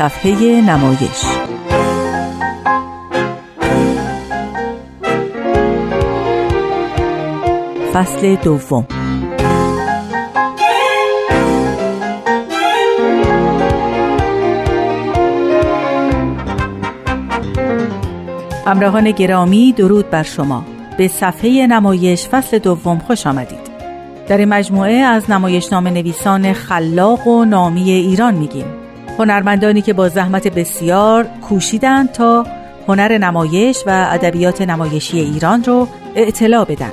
صفحه نمایش. فصل دوم. همراهان گرامی، درود بر شما. به صفحه نمایش فصل دوم خوش آمدید. در این مجموعه از نمایشنامه نویسان خلاق و نامی ایران میگیم. هنرمندانی که با زحمت بسیار کوشیدند تا هنر نمایش و ادبیات نمایشی ایران رو اطلاع بدن.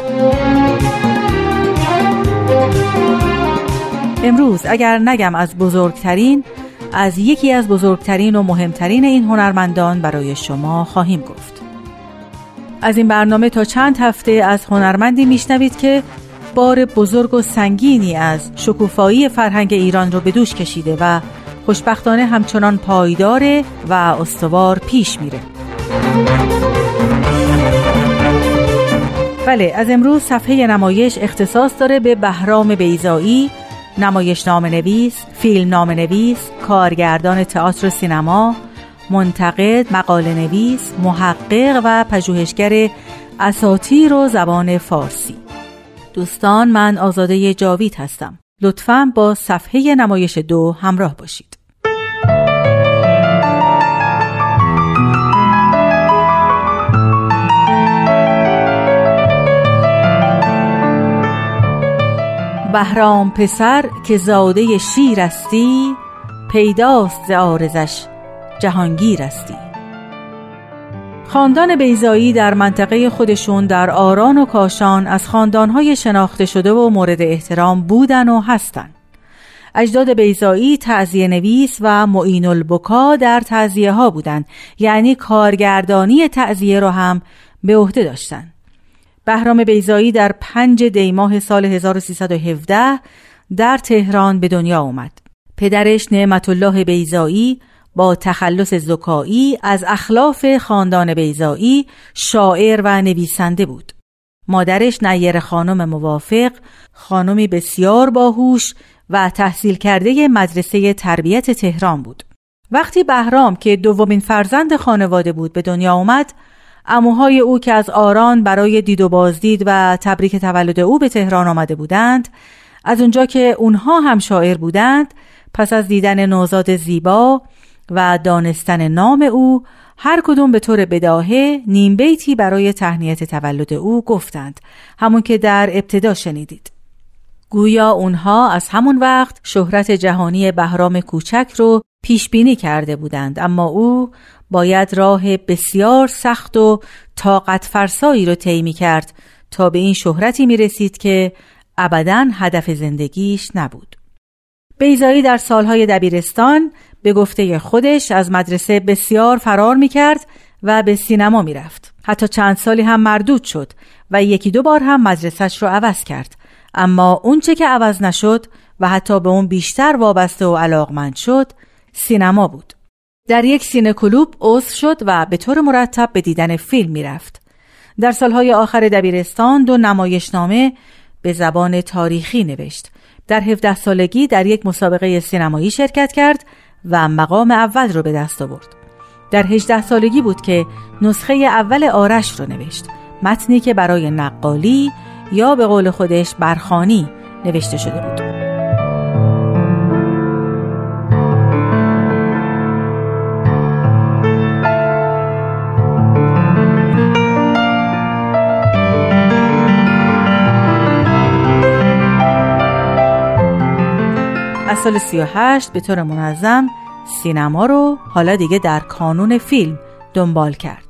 امروز اگر نگم از بزرگترین، از یکی از بزرگترین و مهمترین این هنرمندان برای شما خواهیم گفت. از این برنامه تا چند هفته از هنرمندی میشنوید که بار بزرگ و سنگینی از شکوفایی فرهنگ ایران رو به دوش کشیده و خوشبختانه همچنان پایداره و استوار پیش میره. بله، از امروز صفحه نمایش اختصاص داره به بهرام بیضایی، نمایشنامه نویس، فیلمنامه نویس، کارگردان تئاتر و سینما، منتقد، مقاله نویس، محقق و پژوهشگر اساطیر و زبان فارسی. دوستان، من آزاده جاوید هستم. لطفاً با صفحه نمایش 2 همراه باشید. بهرام پسر که زاده شیر استی، پیداست ز عارضش جهانگیر استی. خاندان بیضایی در منطقه خودشون در آران و کاشان از خاندانهای شناخته شده و مورد احترام بودن و هستن. اجداد بیضایی تعزیه نویس و معین البکا در تعزیه ها بودن، یعنی کارگردانی تعزیه رو هم به عهده داشتن. بهرام بیضایی در 5 دی‌ماه سال 1317 در تهران به دنیا اومد. پدرش نعمت الله بیضایی با تخلص زکایی از اخلاف خاندان بیضایی شاعر و نویسنده بود. مادرش نیره خانم موافق، خانمی بسیار باهوش و تحصیل کرده مدرسه تربیت تهران بود. وقتی بهرام که دومین فرزند خانواده بود به دنیا اومد، عموهای او که از آران برای دید و بازدید و تبریک تولد او به تهران آمده بودند، از اونجا که اونها هم شاعر بودند، پس از دیدن نوزاد زیبا و دانستن نام او، هر کدوم به طور بداهه نیم بیتی برای تهنیت تولد او گفتند، همون که در ابتدا شنیدید. گویا اونها از همون وقت شهرت جهانی بهرام کوچک رو پیش بینی کرده بودند، اما او باید راه بسیار سخت و طاقت فرسایی رو طی می‌کرد تا به این شهرتی می‌رسید که ابداً هدف زندگیش نبود. بیضایی در سالهای دبیرستان به گفته خودش از مدرسه بسیار فرار می‌کرد و به سینما می‌رفت. حتی چند سالی هم مردود شد و 1-2 بار هم مدرسه‌اش رو عوض کرد، اما اون چه که عوض نشد و حتی به اون بیشتر وابسته و علاقمند شد، سینما بود. در یک سینه کلوب عضو شد و به طور مرتب به دیدن فیلم می رفت. در سالهای آخر دبیرستان 2 نمایشنامه به زبان تاریخی نوشت. در 17 سالگی در یک مسابقه سینمایی شرکت کرد و مقام اول رو به دست آورد. در 18 سالگی بود که نسخه اول آرش رو نوشت، متنی که برای نقالی یا به قول خودش برخوانی نوشته شده بود. از سال 38 به طور منظم سینما رو حالا دیگه در کانون فیلم دنبال کرد.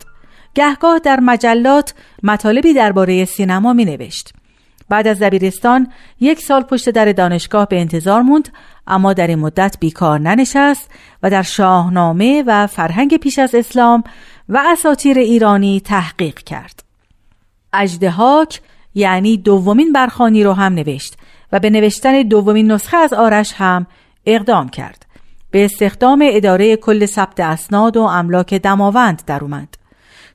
گهگاه در مجلات مطالبی درباره سینما می نوشت. بعد از دبیرستان 1 سال پشت در دانشگاه به انتظار موند، اما در این مدت بیکار ننشست و در شاهنامه و فرهنگ پیش از اسلام و اساطیر ایرانی تحقیق کرد. اژدهاک یعنی دومین برخوانی رو هم نوشت و به نوشتن 2مین نسخه از آرش هم اقدام کرد. به استخدام اداره کل ثبت اسناد و املاک دماوند در اومد.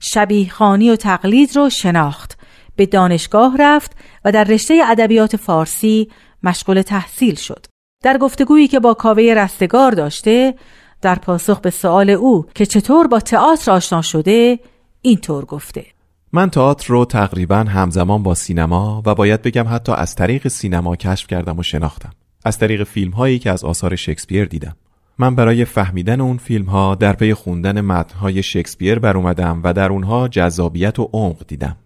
شبیه خوانی و تقلید رو شناخت، به دانشگاه رفت و در رشته ادبیات فارسی مشغول تحصیل شد. در گفتگویی که با کاوه رستگار داشته، در پاسخ به سؤال او که چطور با تئاتر آشنا شده اینطور گفته: من تئاتر رو تقریباً همزمان با سینما و باید بگم حتی از طریق سینما کشف کردم و شناختم. از طریق فیلم‌هایی که از آثار شکسپیر دیدم. من برای فهمیدن اون فیلم‌ها در پی خوندن متن‌های شکسپیر بر اومدم و در اونها جذابیت و عمق دیدم.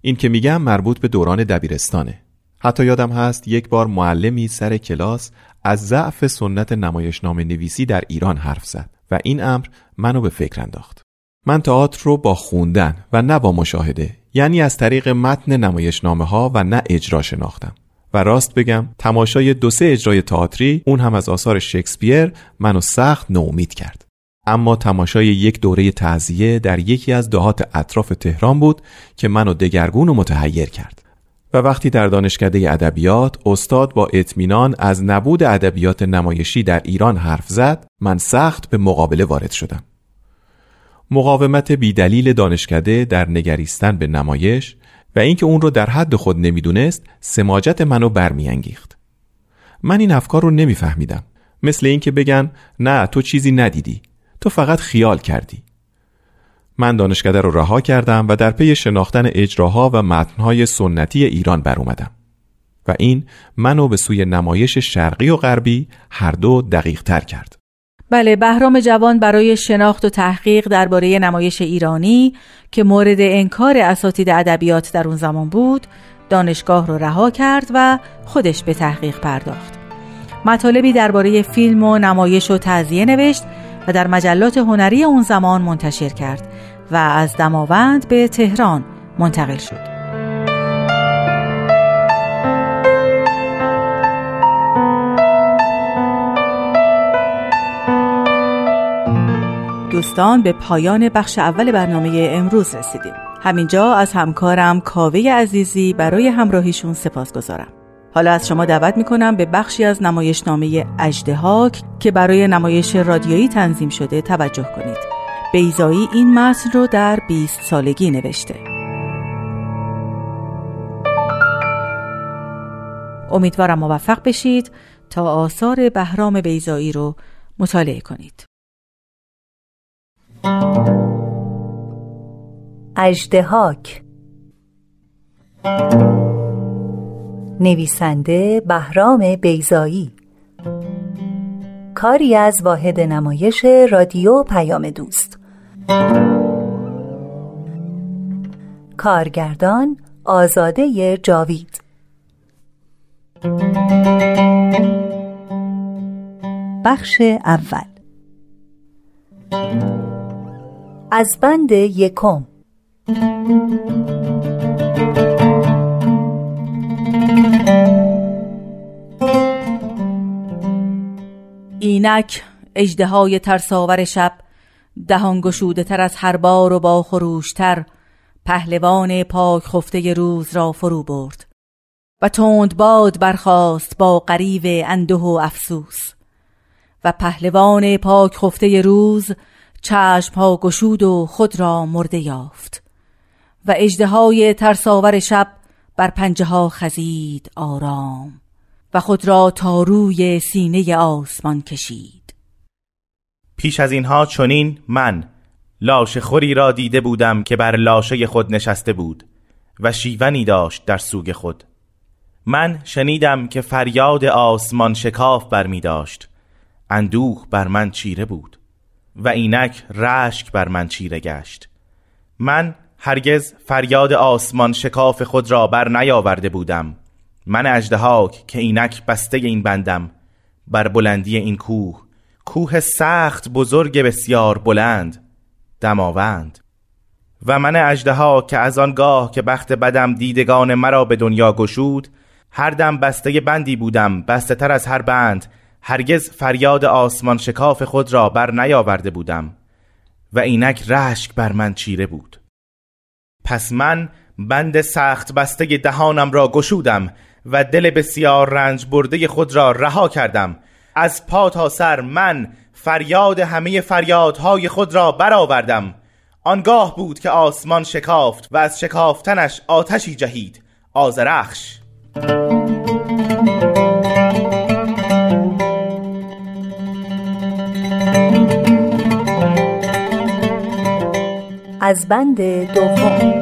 این که میگم مربوط به دوران دبیرستانه. حتی یادم هست یک بار معلمی سر کلاس از ضعف سنت نمایشنامه نویسی در ایران حرف زد و این امر منو به فکر انداخت. من تئاتر رو با خوندن و نه با مشاهده، یعنی از طریق متن نمایشنامه‌ها و نه اجرا شناختم. و راست بگم تماشای 2-3 اجرای تئاتری، اون هم از آثار شکسپیر، منو سخت ناامید کرد. اما تماشای یک دوره تعزیه در یکی از دهات اطراف تهران بود که منو دگرگون و متحیر کرد. و وقتی در دانشکده ادبیات استاد با اطمینان از نبود ادبیات نمایشی در ایران حرف زد، من سخت به مقابله وارد شدم. مقاومت بیدلیل دانشکده در نگریستن به نمایش و اینکه اون رو در حد خود نمیدونست سماجت منو برمیانگیخت. من این افکار رو نمیفهمیدم. مثل اینکه بگن نه تو چیزی ندیدی، تو فقط خیال کردی. من دانشکده رو رها کردم و در پی شناختن اجراها و متن‌های سنتی ایران بر اومدم و این منو به سوی نمایش شرقی و غربی هر دو دقیق‌تر کرد. بله، بهرام جوان برای شناخت و تحقیق درباره نمایش ایرانی که مورد انکار اساتید ادبیات در اون زمان بود، دانشگاه رو رها کرد و خودش به تحقیق پرداخت. مطالبی درباره فیلم و نمایش و تعزیه نوشت و در مجلات هنری اون زمان منتشر کرد و از دماوند به تهران منتقل شد. دوستان، به پایان بخش اول برنامه امروز رسیدیم. همینجا از همکارم کاوه عزیزی برای همراهیشون سپاسگزارم. حالا از شما دعوت میکنم به بخشی از نمایشنامه اژدهاک که برای نمایش رادیویی تنظیم شده توجه کنید. بیضایی این متن رو در 20 سالگی نوشته. امیدوارم موفق بشید تا آثار بهرام بیضایی رو مطالعه کنید. اژدهاک، نویسنده بهرام بیضایی، کاری از واحد نمایش رادیو پیام دوست، کارگردان آزاده جاوید. بخش اول، از بند یکم. اینک اژدهای ترساور شب، دهان گشوده تر از هر بار و با خروشتر، پهلوان پاک خفته روز را فرو برد و تند باد برخاست با غریو انده و افسوس. و پهلوان پاک خفته روز چشم ها گشود و خود را مرده یافت و اژدهای ترساور شب بر پنجه ها خزید آرام و خود را تا روی سینه آسمان کشید. پیش از اینها چنین من لاشه خوری را دیده بودم که بر لاشه خود نشسته بود و شیونی داشت در سوگ خود. من شنیدم که فریاد آسمان شکاف بر می داشت، اندوه بر من چیره بود و اینک رشک بر من چیره گشت. من هرگز فریاد آسمان شکاف خود را بر نیاورده بودم. من اژدهاک که اینک بسته این بندم بر بلندی این کوه، کوه سخت بزرگ بسیار بلند، دماوند. و من اژدهاک که از آنگاه که بخت بدم دیدگان مرا به دنیا گشود، هر دم بسته بندی بودم، بسته تر از هر بند، هرگز فریاد آسمان شکاف خود را بر نیاورده بودم و اینک رشک بر من چیره بود. پس من بند سخت بسته دهانم را گشودم و دل بسیار رنج برده خود را رها کردم. از پا تا سر من فریاد همه فریادهای خود را برآوردم. آنگاه بود که آسمان شکافت و از شکافتنش آتشی جهید، آذرخش. از بند دوم.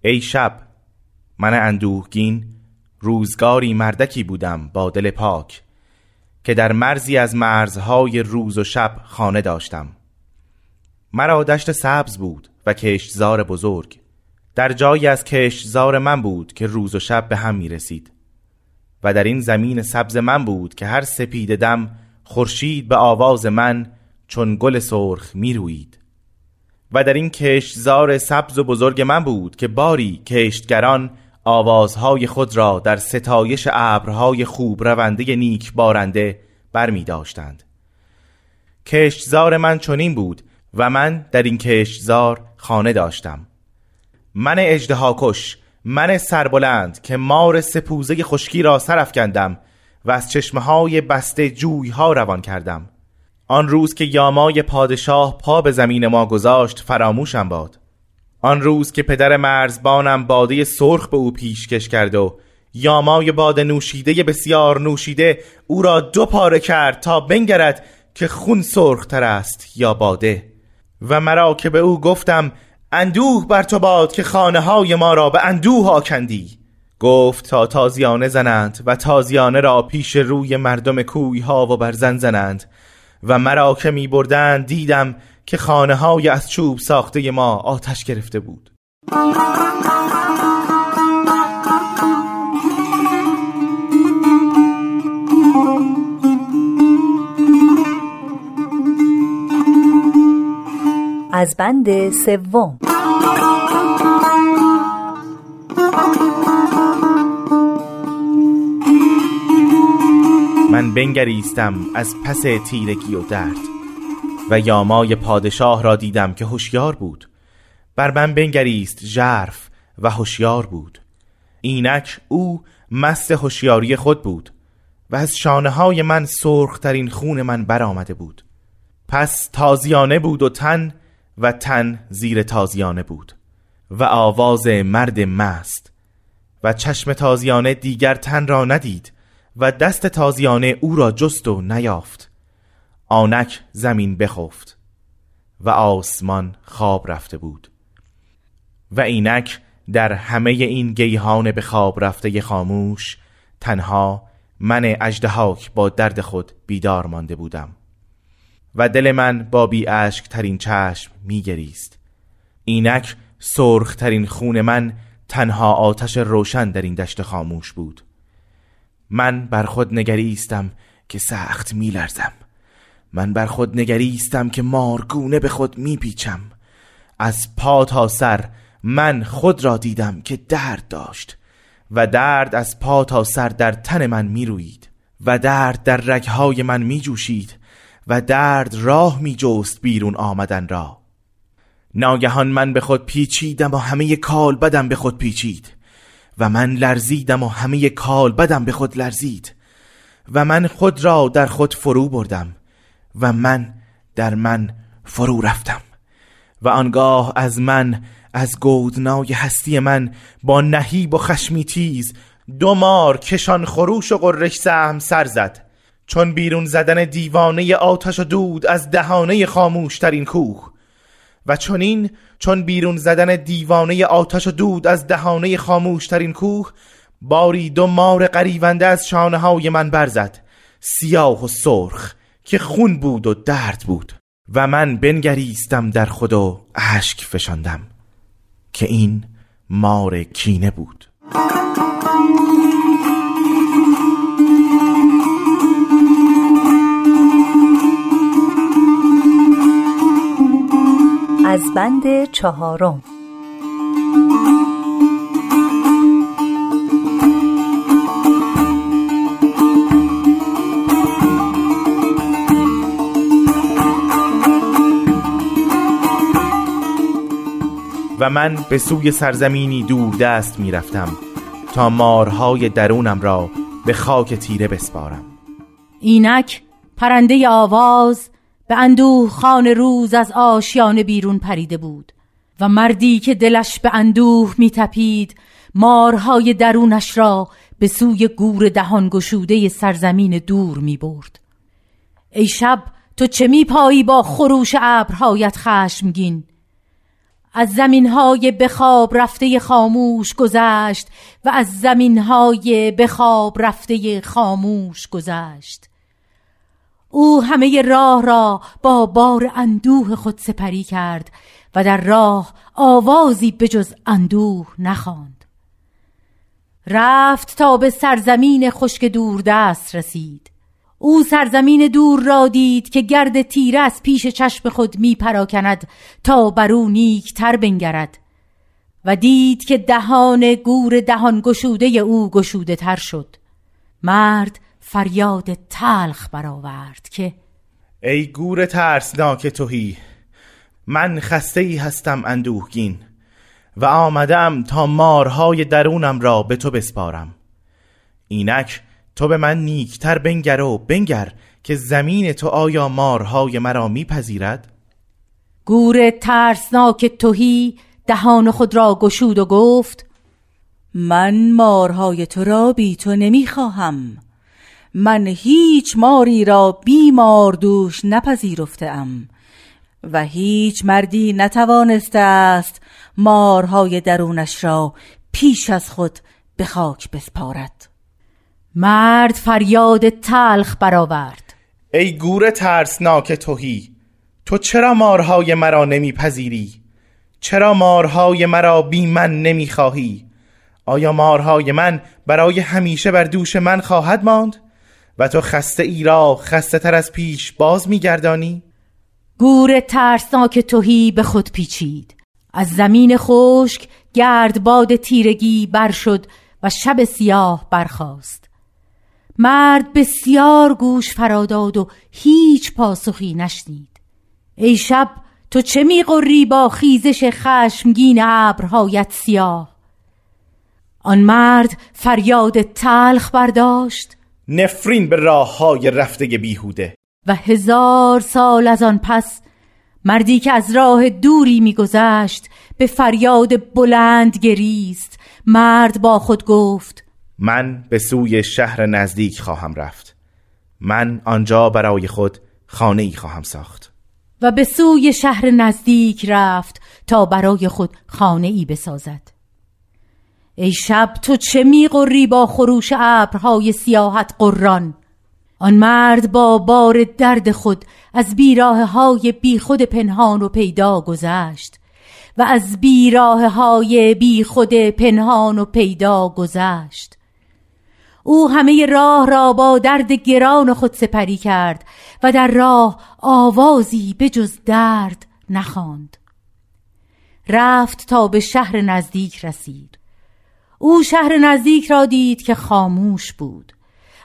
ای شب من اندوهگین، روزگاری مردکی بودم با دل پاک، که در مرزی از مرزهای روز و شب خانه داشتم. مرا دشت سبز بود و کشتزار بزرگ، در جایی از کشتزار من بود که روز و شب به هم می رسید، و در این زمین سبز من بود که هر سپید دم خورشید به آواز من چون گل سرخ می روید، و در این کشتزار سبز و بزرگ من بود که باری کشتگران آوازهای خود را در ستایش ابرهای خوب رونده نیک بارنده بر می داشتند. کشتزار من چنین بود و من در این کشتزار خانه داشتم. من اژدهاکش، من سربلند که مار سپوزه خشکی را سرافکندم و از چشمهای بسته جویها روان کردم. آن روز که یامای پادشاه پا به زمین ما گذاشت فراموشم باد. آن روز که پدر مرزبانم باده سرخ به او پیشکش کرد و یامای باده نوشیده بسیار نوشیده او را دو پاره کرد تا بنگرد که خون سرخ تر است یا باده، و مرا که به او گفتم اندوه بر تو باد که خانه های ما را به اندوه آکندی، گفت تا تازیانه زنند و تازیانه را پیش روی مردم کوی ها و برزن زنند، و مرا که می بردند دیدم که خانه های از چوب ساخته ما آتش گرفته بود. از بند سوم. من بنگریستم از پس تیرگی و درد، و یامای پادشاه را دیدم که هوشیار بود. بر من بنگریست ژرف و هوشیار بود. اینک او مست هوشیاری خود بود و از شانه‌های من سرخ‌ترین خون من برآمده بود. پس تازیانه بود و تن زیر تازیانه بود و آواز مرد مست، و چشم تازیانه دیگر تن را ندید و دست تازیانه او را جست و نیافت. آنک زمین بخفت و آسمان خواب رفته بود، و اینک در همه این گیهان به خواب رفته خاموش تنها من اژدهاک با درد خود بیدار مانده بودم، و دل من با بی اشک ترین چشم می گریست. اینک سرخ ترین خون من تنها آتش روشن در این دشت خاموش بود. من بر خود نگریستم که سخت می لرزم. من بر خود نگریستم که مارگونه به خود می پیچم. از پا تا سر من خود را دیدم که درد داشت، و درد از پا تا سر در تن من می روید، و درد در رگهای من می جوشید، و درد راه می جست بیرون آمدن را. ناگهان من به خود پیچیدم و همه کال بدم به خود پیچید، و من لرزیدم و همه کال بدم به خود لرزید، و من خود را در خود فرو بردم و من در من فرو رفتم، و آنگاه از من، از گودنای هستی من، با نهیب و خشمی تیز دو مار کشان خروش و قرش سهم سر زد، چون بیرون زدن دیوانه آتش و دود از دهانه خاموش ترین کوه، و چون بیرون زدن دیوانه آتش و دود از دهانه خاموش ترین کوه، باری دو مار غریونده از شانه های من برزد، سیاه و سرخ که خون بود و درد بود، و من بنگریستم در خود و اشک فشاندم که این مار کینه بود. از بند چهارم. و من به سوی سرزمینی دور دست می رفتم تا مارهای درونم را به خاک تیره بسپارم. اینک پرنده آواز به اندوه خان روز از آشیانه بیرون پریده بود و مردی که دلش به اندوه می تپید مارهای درونش را به سوی گور دهان گشوده سرزمین دور می برد. ای شب تو چه می پایی با خروش ابرهایت خشمگین؟ از زمینهای بخواب رفته خاموش گذشت و از زمینهای بخواب رفته خاموش گذشت. او همه راه را با بار اندوه خود سپری کرد و در راه آوازی بجز اندوه نخواند. رفت تا به سرزمین خشک دوردست رسید. او سرزمین دور را دید که گرد تیره از پیش چشم خود می پراکند تا بر او نیک تر بنگرد و دید که دهان گور دهان گشوده او گشوده تر شد. مرد فریاد تلخ برآورد که ای گور ترسناک تهی، من خسته ای هستم اندوهگین و آمدم تا مارهای درونم را به تو بسپارم. اینک تو به من نیکتر بنگر و بنگر که زمین تو آیا مارهای مرا میپذیرد؟ گور ترسناک تهی دهان خود را گشود و گفت من مارهای تو را بی تو نمیخواهم، من هیچ ماری را بی ماردوش نپذیرفتم و هیچ مردی نتوانسته است مارهای درونش را پیش از خود به خاک بسپارد. مرد فریاد تلخ برآورد ای گور ترسناک تهی، تو چرا مارهای مرا نمیپذیری؟ چرا مارهای مرا بی من نمیخواهی؟ آیا مارهای من برای همیشه بر دوش من خواهد ماند و تو خسته ای را خسته تر از پیش باز میگردانی؟ گور ترسناک تهی به خود پیچید. از زمین خشک گردباد تیرگی بر شد و شب سیاه برخاست. مرد بسیار گوش فراداد و هیچ پاسخی نشنید. ای شب تو چه می‌غری با خیزش خشمگین ابرهایت سیاه؟ آن مرد فریاد تلخ برداشت نفرین به راه‌های رفته بیهوده. و 1000 سال از آن پس مردی که از راه دوری می‌گذشت به فریاد بلند گریست. مرد با خود گفت من به سوی شهر نزدیک خواهم رفت، من آنجا برای خود خانه‌ای خواهم ساخت. و به سوی شهر نزدیک رفت تا برای خود خانه‌ای بسازد. ای شب تو چه می‌غری با خروش ابرهای سیاهت قران؟ آن مرد با بار درد خود از بیراههای بیخود پنهان و پیدا گذشت و از بیراههای بیخود پنهان و پیدا گذشت. او همه راه را با درد گران خود سپری کرد و در راه آوازی به جز درد نخواند. رفت تا به شهر نزدیک رسید. او شهر نزدیک را دید که خاموش بود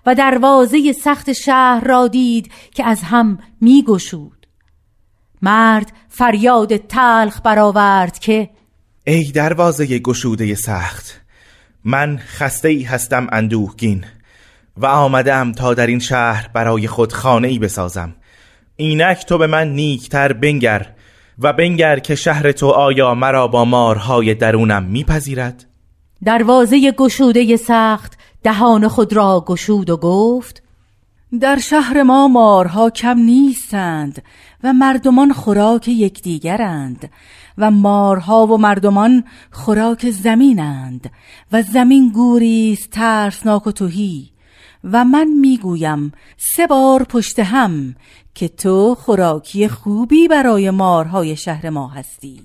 و دروازه سخت شهر را دید که از هم می گشود. مرد فریاد تلخ برآورد که ای دروازه گشوده سخت، من خسته ای هستم اندوهگین و آمدم تا در این شهر برای خود خانه ای بسازم. اینک تو به من نیکتر بنگر و بنگر که شهر تو آیا مرا با مارهای درونم میپذیرد؟ دروازه گشوده سخت دهان خود را گشود و گفت در شهر ما مارها کم نیستند و مردمان خوراک یکدیگرند و مارها و مردمان خوراک زمینند و زمین گوری است ترسناک و تهی و من میگویم 3 بار پشت هم که تو خوراکی خوبی برای مارهای شهر ما هستی.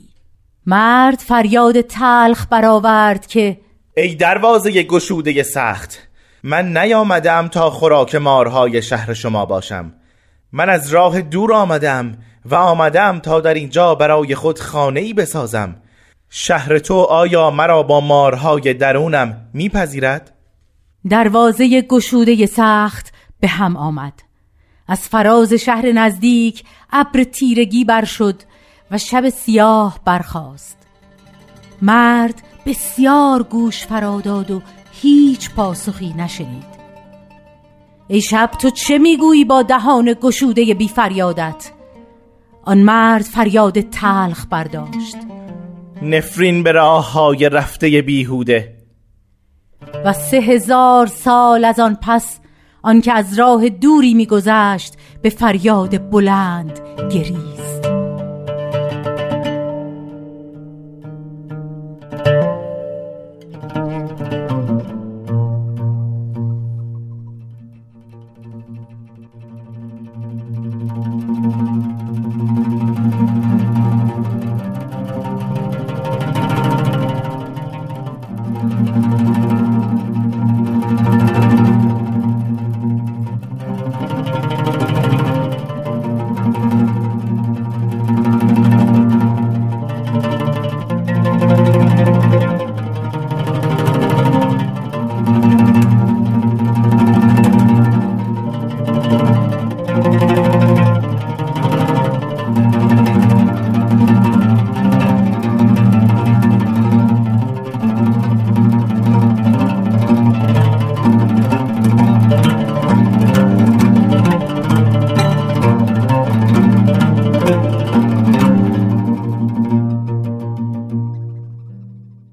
مرد فریاد تلخ برآورد که ای دروازه گشوده سخت، من نیامدم تا خوراک مارهای شهر شما باشم، من از راه دور آمدم و آمدم تا در اینجا برای خود خانه‌ای بسازم. شهر تو آیا مرا با مارهای درونم میپذیرد؟ دروازه گشوده سخت به هم آمد. از فراز شهر نزدیک ابر تیرگی بر شد و شب سیاه برخاست. مرد بسیار گوش فراداد و هیچ پاسخی نشنید. ای شب تو چه میگویی با دهان گشوده بی فریادت؟ آن مرد فریاد تلخ برداشت نفرین به راه های رفته بیهوده. و 3000 سال از آن پس آن که از راه دوری می گذشت به فریاد بلند گریز.